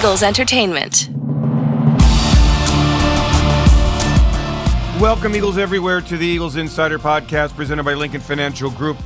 Eagles Entertainment. Welcome, Eagles everywhere, to the Eagles Insider Podcast presented by Lincoln Financial Group.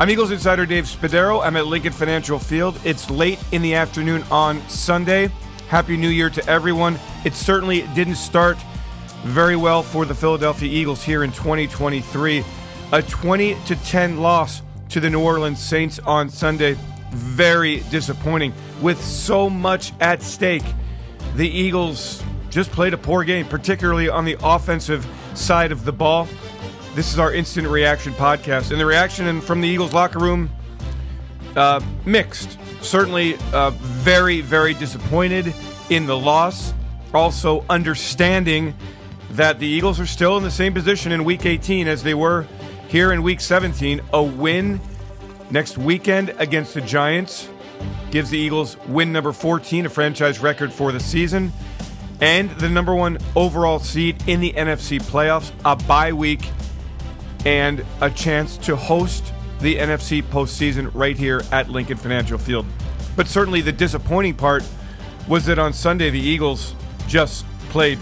I'm Eagles Insider Dave Spadaro. I'm at Lincoln Financial Field. It's late in the afternoon on Sunday. Happy New Year to everyone. It certainly didn't start very well for the Philadelphia Eagles here in 2023. A 20-10 loss to the New Orleans Saints on Sunday. Very disappointing. With so much at stake, the Eagles just played a poor game, particularly on the offensive side of the ball. This is our instant reaction podcast, and the reaction from the Eagles locker room, mixed. Certainly very, very disappointed in the loss. Also understanding that the Eagles are still in the same position in Week 18 as they were here in Week 17. A win next weekend against the Giants gives the Eagles win number 14, a franchise record for the season, and the number one overall seed in the NFC playoffs, a bye week, and a chance to host the NFC postseason right here at Lincoln Financial Field. But certainly the disappointing part was that on Sunday the Eagles just played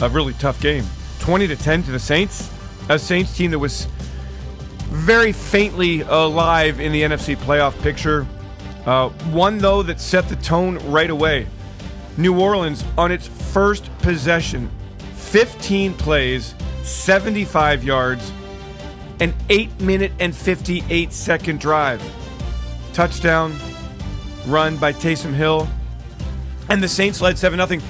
a really tough game. 20-10 to the Saints, a Saints team that was very faintly alive in the NFC playoff picture. One, though, that set the tone right away. New Orleans, on its first possession, 15 plays, 75 yards, an 8-minute and 58-second drive. Touchdown run by Taysom Hill, and the Saints led 7-0.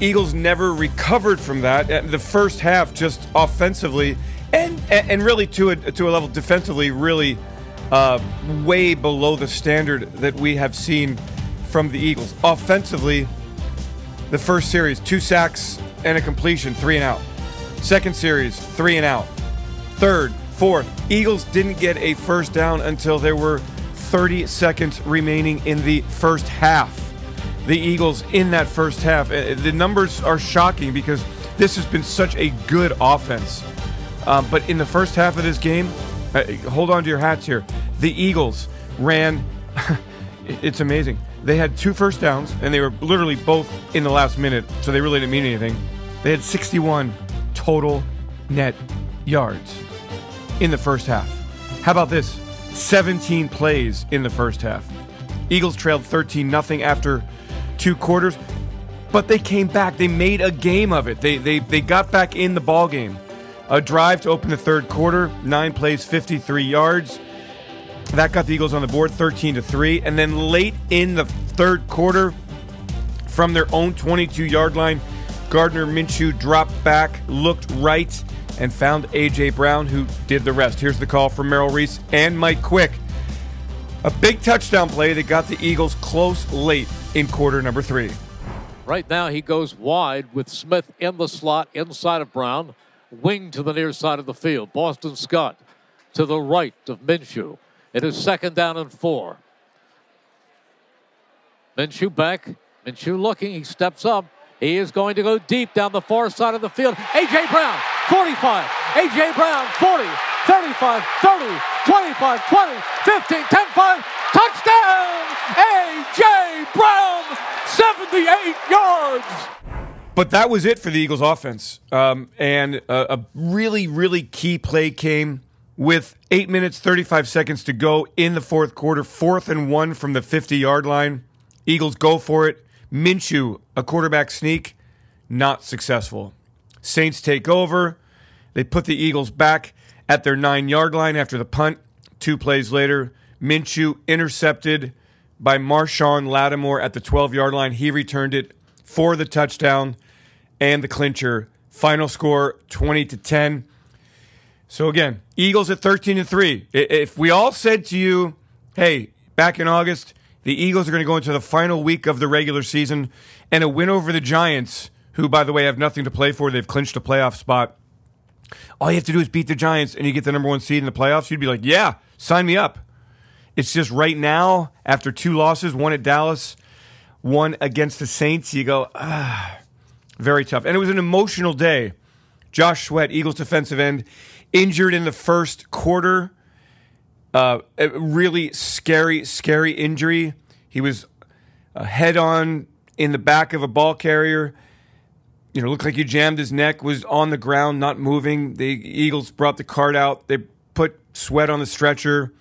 Eagles never recovered from that. The first half, just offensively, And really, to a level, defensively, really way below the standard that we have seen from the Eagles. Offensively, the first series, 2 sacks and a completion, 3 and out. Second series, 3 and out. Third, fourth, Eagles didn't get a first down until there were 30 seconds remaining in the first half. The Eagles in that first half, the numbers are shocking because this has been such a good offense. But in the first half of this game, hold on to your hats here. The Eagles ran, it's amazing. They had 2 first downs, and they were literally both in the last minute, so they really didn't mean anything. They had 61 total net yards in the first half. How about this? 17 plays in the first half. Eagles trailed 13-0 after 2 quarters, but they came back. They made a game of it. They got back in the ball game. A drive to open the third quarter, 9 plays, 53 yards. That got the Eagles on the board, 13-3. And then late in the third quarter, from their own 22-yard line, Gardner Minshew dropped back, looked right, and found A.J. Brown, who did the rest. Here's the call from Merrill Reese and Mike Quick. A big touchdown play that got the Eagles close late in quarter number 3. Right now he goes wide with Smith in the slot inside of Brown. Wing to the near side of the field. Boston Scott to the right of Minshew. It is 2nd down and 4. Minshew back. Minshew looking. He steps up. He is going to go deep down the far side of the field. A.J. Brown, 45. A.J. Brown, 40, 35, 30, 25, 20, 15, 10, 5. Touchdown! A.J. Brown, 78 yards. But that was it for the Eagles offense. And a really, really key play came with 8 minutes, 35 seconds to go in the fourth quarter, 4th and 1 from the 50-yard line. Eagles go for it. Minshew, a quarterback sneak, not successful. Saints take over. They put the Eagles back at their 9-yard line after the punt. 2 plays later, Minshew intercepted by Marshawn Lattimore at the 12-yard line. He returned it for the touchdown and the clincher. Final score, 20-10. So again, Eagles at 13-3. If we all said to you, hey, back in August, the Eagles are going to go into the final week of the regular season and a win over the Giants, who, by the way, have nothing to play for. They've clinched a playoff spot. All you have to do is beat the Giants and you get the number 1 seed in the playoffs. You'd be like, yeah, sign me up. It's just right now, after 2 losses, 1 at Dallas, 1 against the Saints, you go, very tough. And it was an emotional day. Josh Sweat, Eagles defensive end, injured in the first quarter. A really scary injury. He was head-on in the back of a ball carrier. You know, looked like he jammed his neck, was on the ground, not moving. The Eagles brought the cart out. They put Sweat on the stretcher.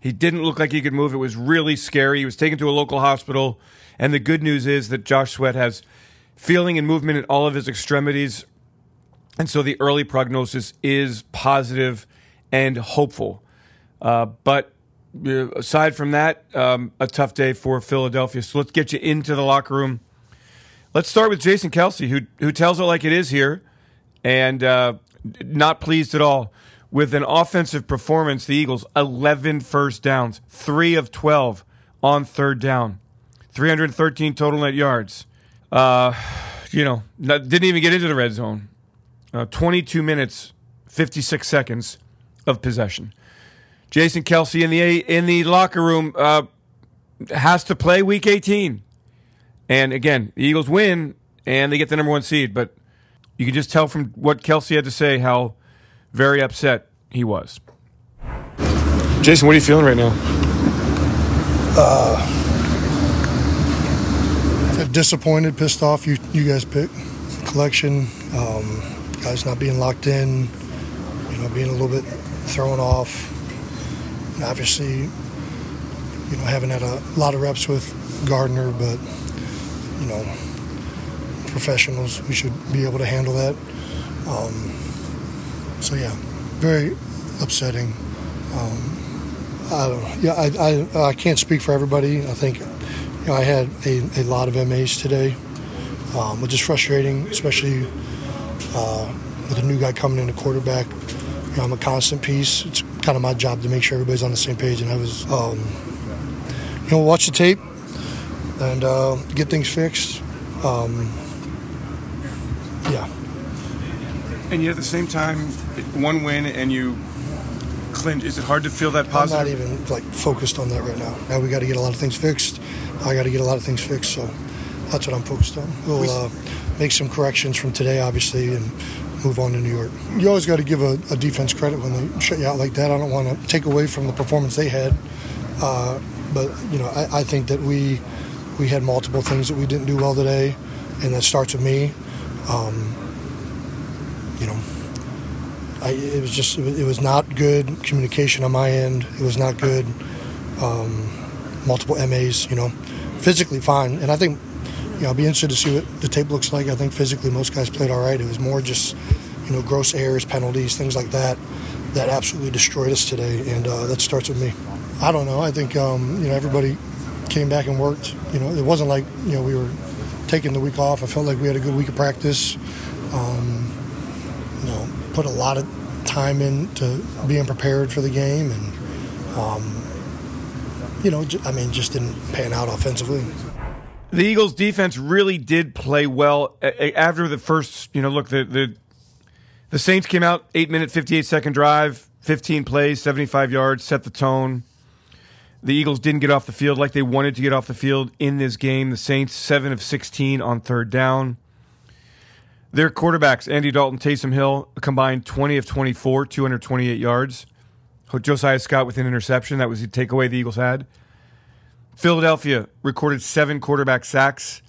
He didn't look like he could move. It was really scary. He was taken to a local hospital. And the good news is that Josh Sweat has feeling and movement in all of his extremities. And so the early prognosis is positive and hopeful. But aside from that, a tough day for Philadelphia. So let's get you into the locker room. Let's start with Jason Kelsey, who tells it like it is here, and not pleased at all with an offensive performance. The Eagles, 11 first downs, 3 of 12 on third down, 313 total net yards. Didn't even get into the red zone. 22 minutes, 56 seconds of possession. Jason Kelsey in the locker room has to play Week 18. And again, the Eagles win, and they get the number one seed. But you can just tell from what Kelsey had to say how very upset he was. Jason, what are you feeling right now? Disappointed, pissed off. You guys pick collection. Guys not being locked in. You know, being a little bit thrown off. And obviously, you know, haven't had a lot of reps with Gardner, but you know, professionals, we should be able to handle that. So yeah, very upsetting. I don't know. Yeah, I can't speak for everybody. I think, you know, I had a lot of MAs today, which is frustrating, especially with a new guy coming in, a quarterback. You know, I'm a constant piece. It's kind of my job to make sure everybody's on the same page, and I was, you know, watch the tape and get things fixed. Yeah. And yet at the same time, one win and you clinch. Is it hard to feel that positive? I'm not even, focused on that right now. Now we got to get a lot of things fixed. I got to get a lot of things fixed, so that's what I'm focused on. We'll make some corrections from today, obviously, and move on to New York. You always got to give a defense credit when they shut you out like that. I don't want to take away from the performance they had. But, you know, I think that we had multiple things that we didn't do well today, and that starts with me. It was not good communication on my end. It was not good. Multiple MAs, you know, physically fine. And I think, you know, I'll be interested to see what the tape looks like. I think physically most guys played all right. It was more just, you know, gross errors, penalties, things like that, that absolutely destroyed us today. And that starts with me. I don't know. I think, you know, everybody came back and worked. You know, it wasn't like, you know, we were taking the week off. I felt like we had a good week of practice. You know, put a lot of time into being prepared for the game, and you know, just didn't pan out offensively. The Eagles' defense really did play well after the first. You know, look, the Saints came out 8 minute, 58 second drive, 15 plays, 75 yards, set the tone. The Eagles didn't get off the field like they wanted to get off the field in this game. The Saints, 7 of 16 on third down. Their quarterbacks, Andy Dalton, Taysom Hill, combined 20 of 24, 228 yards. Josiah Scott with an interception. That was the takeaway the Eagles had. Philadelphia recorded 7 quarterback sacks,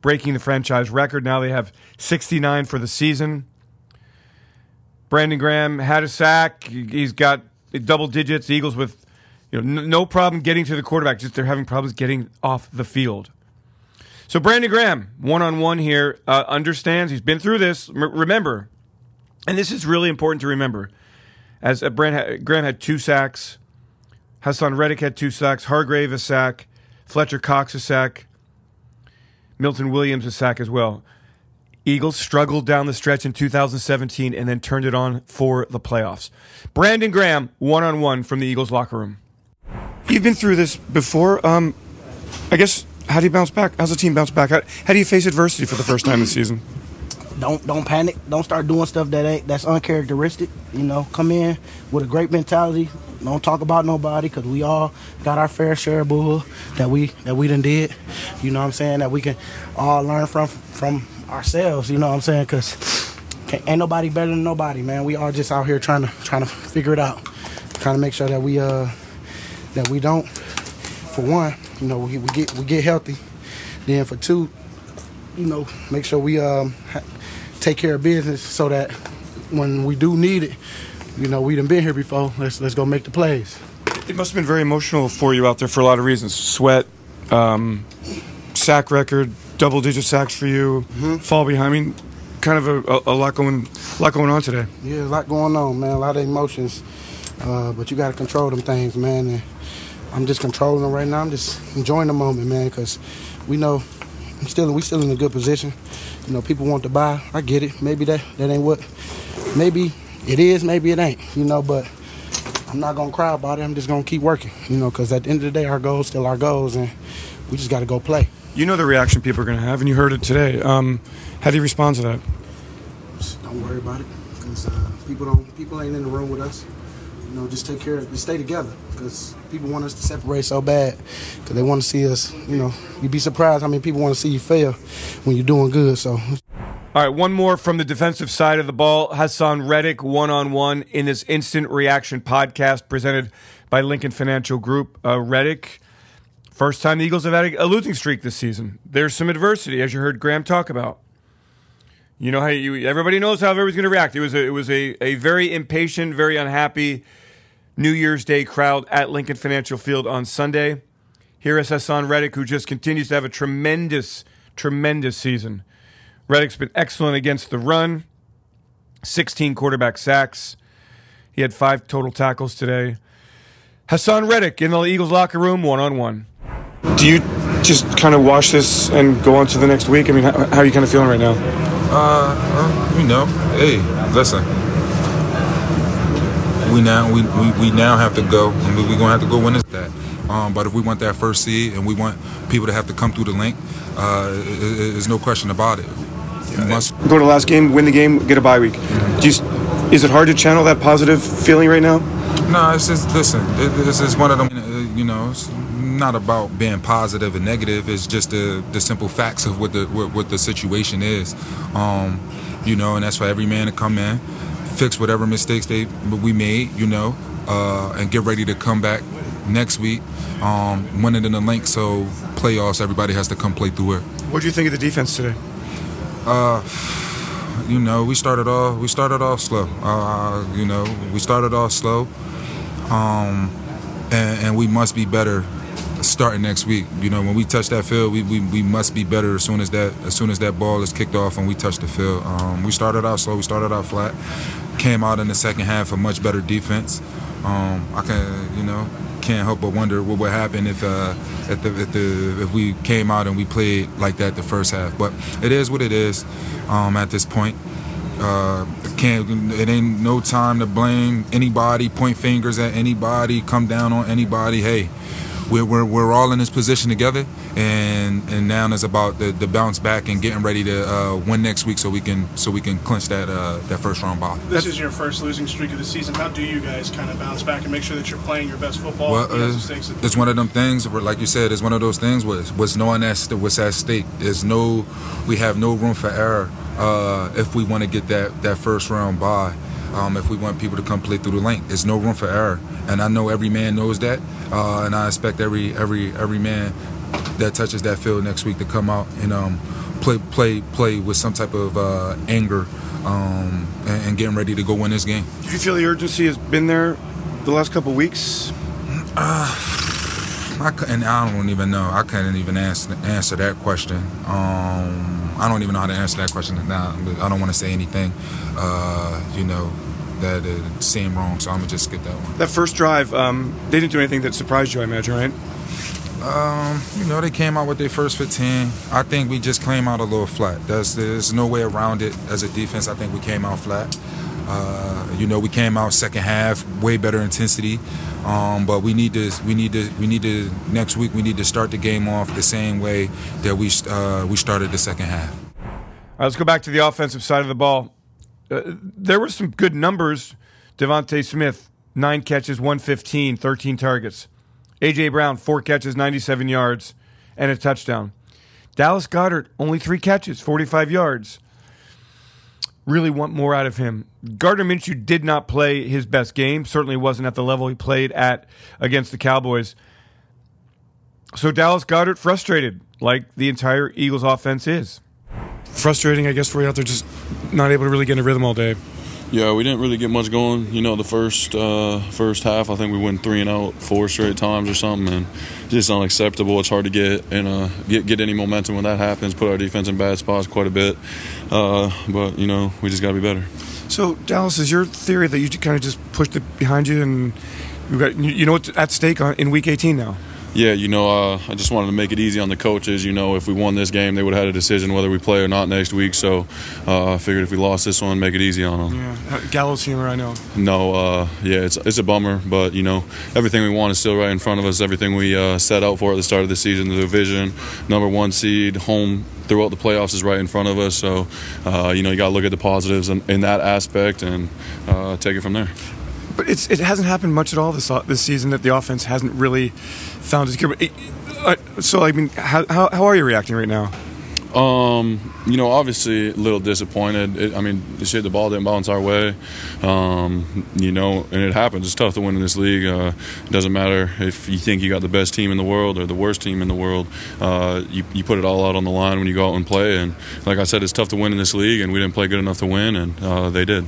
breaking the franchise record. Now they have 69 for the season. Brandon Graham had a sack. He's got double digits. The Eagles with... You know, no problem getting to the quarterback, just they're having problems getting off the field. So Brandon Graham, one-on-one here, understands. He's been through this. Remember, and this is really important to remember, as Graham had 2 sacks, Hassan Reddick had 2 sacks, Hargrave a sack, Fletcher Cox a sack, Milton Williams a sack as well. Eagles struggled down the stretch in 2017 and then turned it on for the playoffs. Brandon Graham, one-on-one from the Eagles locker room. You've been through this before. I guess, how do you bounce back? How's the team bounce back? How do you face adversity for the first time this season? Don't panic. Don't start doing stuff that's uncharacteristic. You know, come in with a great mentality. Don't talk about nobody, because we all got our fair share of bull that we done did. You know what I'm saying? That we can all learn from ourselves. You know what I'm saying? Because ain't nobody better than nobody, man. We all just out here trying to figure it out, trying to make sure that we don't, for one, you know, we get healthy. Then for two, you know, make sure we take care of business so that when we do need it, you know, we done been here before. Let's go make the plays. It must have been very emotional for you out there for a lot of reasons. Sweat, sack record, double-digit sacks for you, fall behind. I mean, kind of a lot going on today. Yeah, a lot going on, man, a lot of emotions. But you got to control them things, man. And I'm just controlling them right now. I'm just enjoying the moment, man, because we know we still in a good position. You know, people want to buy. I get it. Maybe that ain't what. Maybe it is. Maybe it ain't. You know, but I'm not gonna cry about it. I'm just gonna keep working. You know, because at the end of the day, our goals still our goals, and we just got to go play. You know the reaction people are gonna have, and you heard it today. How do you respond to that? Just don't worry about it, because people ain't in the room with us. You know, just take care of it. Stay together, because people want us to separate so bad, because they want to see us, you know. You'd be surprised how many people want to see you fail when you're doing good, so. All right, one more from the defensive side of the ball. Hassan Reddick, one-on-one in this Instant Reaction podcast presented by Lincoln Financial Group. Reddick, first time the Eagles have had a losing streak this season. There's some adversity, as you heard Graham talk about. You know how everybody knows how everybody's going to react. It was a very impatient, very unhappy New Year's Day crowd at Lincoln Financial Field on Sunday. Here is Hassan Reddick, who just continues to have a tremendous, tremendous season. Reddick's been excellent against the run, 16 quarterback sacks. He had 5 total tackles today. Hassan Reddick in the Eagles locker room, one-on-one. Do you just kind of watch this and go on to the next week? I mean, how are you kind of feeling right now? You know, hey, listen. We now have to go. We're gonna have to go win that. But if we want that first seed and we want people to have to come through the link, there's no question about it. Go to the last game, win the game, get a bye week. Is it hard to channel that positive feeling right now? No, it's just listen. This is one of them. You know, it's not about being positive and negative. It's just the simple facts of what the situation is. You know, and that's for every man to come in, fix whatever mistakes we made. You know, and get ready to come back next week, win it in the link. So playoffs, everybody has to come play through it. What do you think of the defense today? You know, we started off slow. You know, we started off slow, and we must be better starting next week. You know, when we touch that field, we must be better as soon as that ball is kicked off and we touch the field. We started out slow, we started out flat, came out in the second half a much better defense. I can't help but wonder what would happen if we came out and we played like that the first half. But it is what it is at this point. It ain't no time to blame anybody, point fingers at anybody, come down on anybody. Hey, we're all in this position together, and now it's about the bounce back and getting ready to win next week so we can clinch that first round bye. This is your first losing streak of the season. How do you guys kind of bounce back and make sure that you're playing your best football? Well, it's one of them things where, like you said, it's one of those things where what's knowing that what's at stake. We have no room for error if we want to get that first round bye. If we want people to come play through the lane, there's no room for error, and I know every man knows that, and I expect every man that touches that field next week to come out and play with some type of anger and getting ready to go win this game. Do you feel the urgency has been there the last couple of weeks? I don't even know. I couldn't even answer that question. I don't even know how to answer that question now. I don't want to say anything, that seemed wrong, so I'm going to just skip that one. That first drive, they didn't do anything that surprised you, I imagine, right? They came out with their first 15. I think we just came out a little flat. There's no way around it. As a defense, I think we came out flat. We came out second half, way better intensity. But we need to next week. We need to start the game off the same way that we started the second half. All right, let's go back to the offensive side of the ball. There were some good numbers. Devontae Smith, 9 catches, 115, 13 targets. A.J. Brown, 4 catches, 97 yards, and a touchdown. Dallas Goddard, only 3 catches, 45 yards. Really want more out of him. Gardner Minshew did not play his best game. Certainly wasn't at the level he played at against the Cowboys. So Dallas Goddard frustrated, like the entire Eagles offense is. frustrating, I guess, for you out there, just not able to really get in a rhythm all day? Yeah, we didn't really get much going. You know, the first half, I think we went 3-0 4 straight times or something, and just unacceptable. It's hard to get any momentum when that happens. Put our defense in bad spots quite a bit, but you know, we just got to be better. So, Dallas, is your theory that you kind of just pushed it behind you, and we've got, you know, what's at stake in Week 18 now? Yeah, you know, I just wanted to make it easy on the coaches. You know, if we won this game, they would have had a decision whether we play or not next week. So I figured if we lost this one, make it easy on them. Yeah, gallows humor, I know. No, yeah, it's a bummer. But, you know, everything we want is still right in front of us. Everything we set out for at the start of the season, the division, #1 seed, home throughout the playoffs is right in front of us. So, you know, you got to look at the positives in that aspect and take it from there. But it hasn't happened much at all this season, that the offense hasn't really found its gear. So, I mean, how are you reacting right now? You know, obviously a little disappointed. The ball didn't bounce our way. You know, and it happens. It's tough to win in this league. It doesn't matter if you think you got the best team in the world or the worst team in the world. You put it all out on the line when you go out and play. And like I said, it's tough to win in this league, and we didn't play good enough to win, and they did.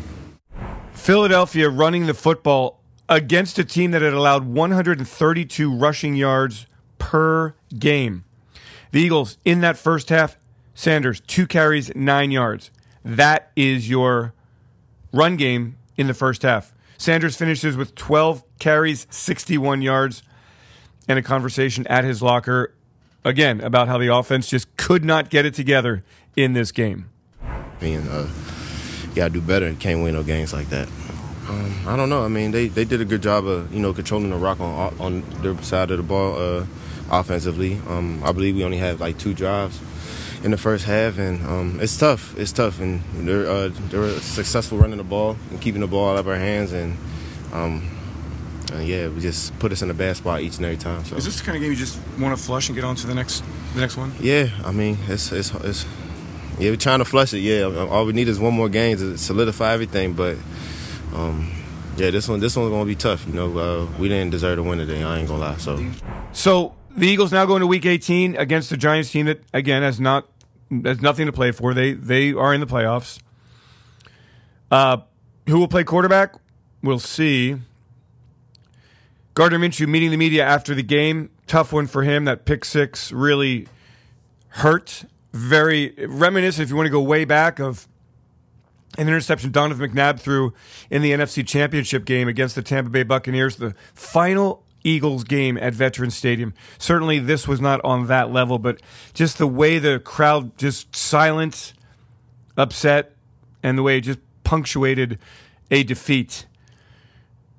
Philadelphia running the football against a team that had allowed 132 rushing yards per game. The Eagles, in that first half, Sanders, 2 carries, 9 yards. That is your run game in the first half. Sanders finishes with 12 carries, 61 yards, and a conversation at his locker, again, about how the offense just could not get it together in this game. You got to do better and can't win no games like that. I don't know. I mean, they did a good job of, you know, controlling the rock on their side of the ball offensively. I believe we only had, 2 drives in the first half, and it's tough. It's tough, and they were successful running the ball and keeping the ball out of our hands, and, yeah, we just put us in a bad spot each and every time. So. Is this the kind of game you just want to flush and get on to the next one? Yeah, I mean, it's yeah, we're trying to flush it. Yeah, all we need is one more game to solidify everything. But, yeah, this one's going to be tough. You know, we didn't deserve to win today. I ain't going to lie. So the Eagles now going to Week 18 against the Giants team that, again, has nothing to play for. They are in the playoffs. Who will play quarterback? We'll see. Gardner Minshew meeting the media after the game. Tough one for him. That pick six really hurt. Very reminiscent, if you want to go way back, of an interception Donovan McNabb threw in the NFC Championship game against the Tampa Bay Buccaneers, the final Eagles game at Veterans Stadium. Certainly this was not on that level, but just the way the crowd just silent, upset, and the way it just punctuated a defeat.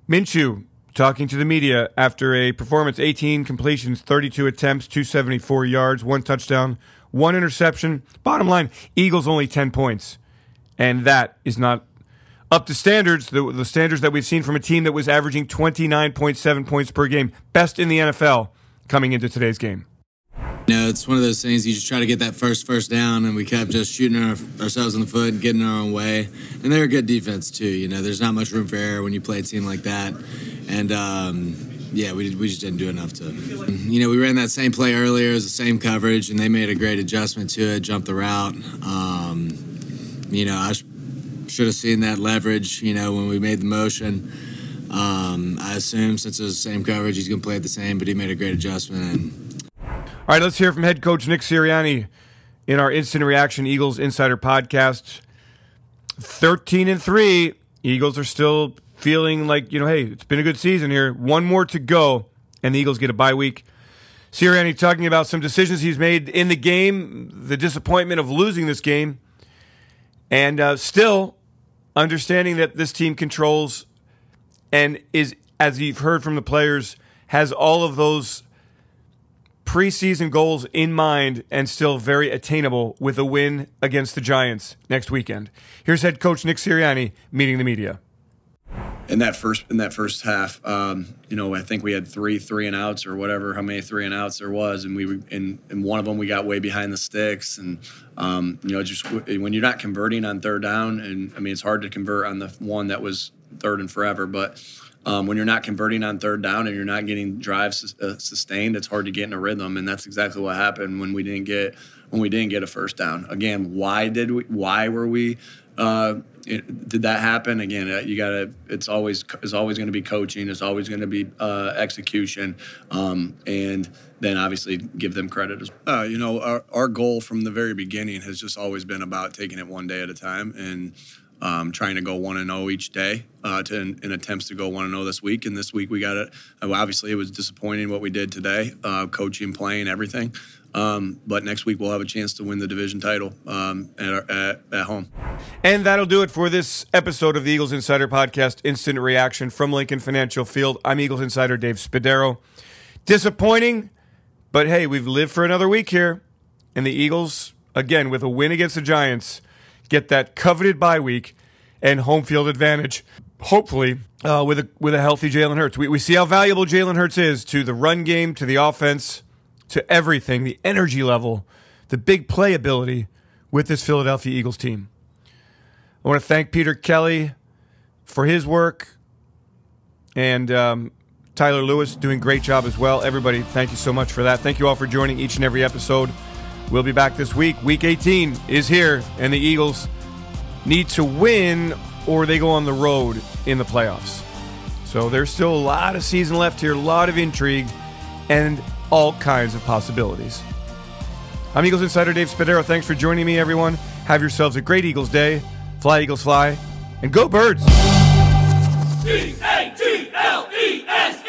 Minshew talking to the media after a performance, 18 completions, 32 attempts, 274 yards, 1 touchdown, 1 interception. Bottom line, Eagles only 10 points. And that is not up to standards, the standards that we've seen from a team that was averaging 29.7 points per game. Best in the NFL coming into today's game. You know, it's one of those things you just try to get that first down, and we kept just shooting ourselves in the foot, getting our own way. And they're a good defense, too. You know, there's not much room for error when you play a team like that. And, yeah, we just didn't do enough to. You know, we ran that same play earlier. It was the same coverage, and they made a great adjustment to it, jumped the route. You know, I should have seen that leverage, you know, when we made the motion. I assume since it was the same coverage, he's going to play it the same, but he made a great adjustment. All right, let's hear from head coach Nick Sirianni in our Instant Reaction Eagles Insider Podcast. 13-3, Eagles are still feeling like, you know, hey, it's been a good season here. One more to go, and the Eagles get a bye week. Sirianni talking about some decisions he's made in the game, the disappointment of losing this game, and still understanding that this team controls and is, as you've heard from the players, has all of those preseason goals in mind and still very attainable with a win against the Giants next weekend. Here's head coach Nick Sirianni meeting the media. In that first half, you know, I think we had 3 and outs or whatever, how many 3 and outs there was, and in one of them we got way behind the sticks, and you know, just when you're not converting on third down, and I mean it's hard to convert on the one that was third and forever, but When you're not converting on third down and you're not getting drives sustained, it's hard to get in a rhythm, and that's exactly what happened when we didn't get a first down. Again, why were we? Did that happen again? You gotta. It's always going to be coaching. It's always going to be execution, and then obviously give them credit as well. Our goal from the very beginning has just always been about taking it one day at a time and. Trying to go 1-0 each day in attempts to go 1-0 this week. And this week we got it. Obviously, it was disappointing what we did today, coaching, playing, everything. But next week we'll have a chance to win the division title at home. And that'll do it for this episode of the Eagles Insider Podcast, Instant Reaction from Lincoln Financial Field. I'm Eagles Insider Dave Spadaro. Disappointing, but hey, we've lived for another week here. And the Eagles, again, with a win against the Giants, get that coveted bye week and home field advantage, hopefully with a healthy Jalen Hurts. We see how valuable Jalen Hurts is to the run game, to the offense, to everything, the energy level, the big play ability with this Philadelphia Eagles team. I want to thank Peter Kelly for his work and Tyler Lewis doing a great job as well. Everybody, thank you so much for that. Thank you all for joining each and every episode. We'll be back this week. Week 18 is here, and the Eagles need to win or they go on the road in the playoffs. So there's still a lot of season left here, a lot of intrigue, and all kinds of possibilities. I'm Eagles Insider Dave Spadaro. Thanks for joining me, everyone. Have yourselves a great Eagles day. Fly, Eagles, fly, and go Birds! G-A-T-L-E-S!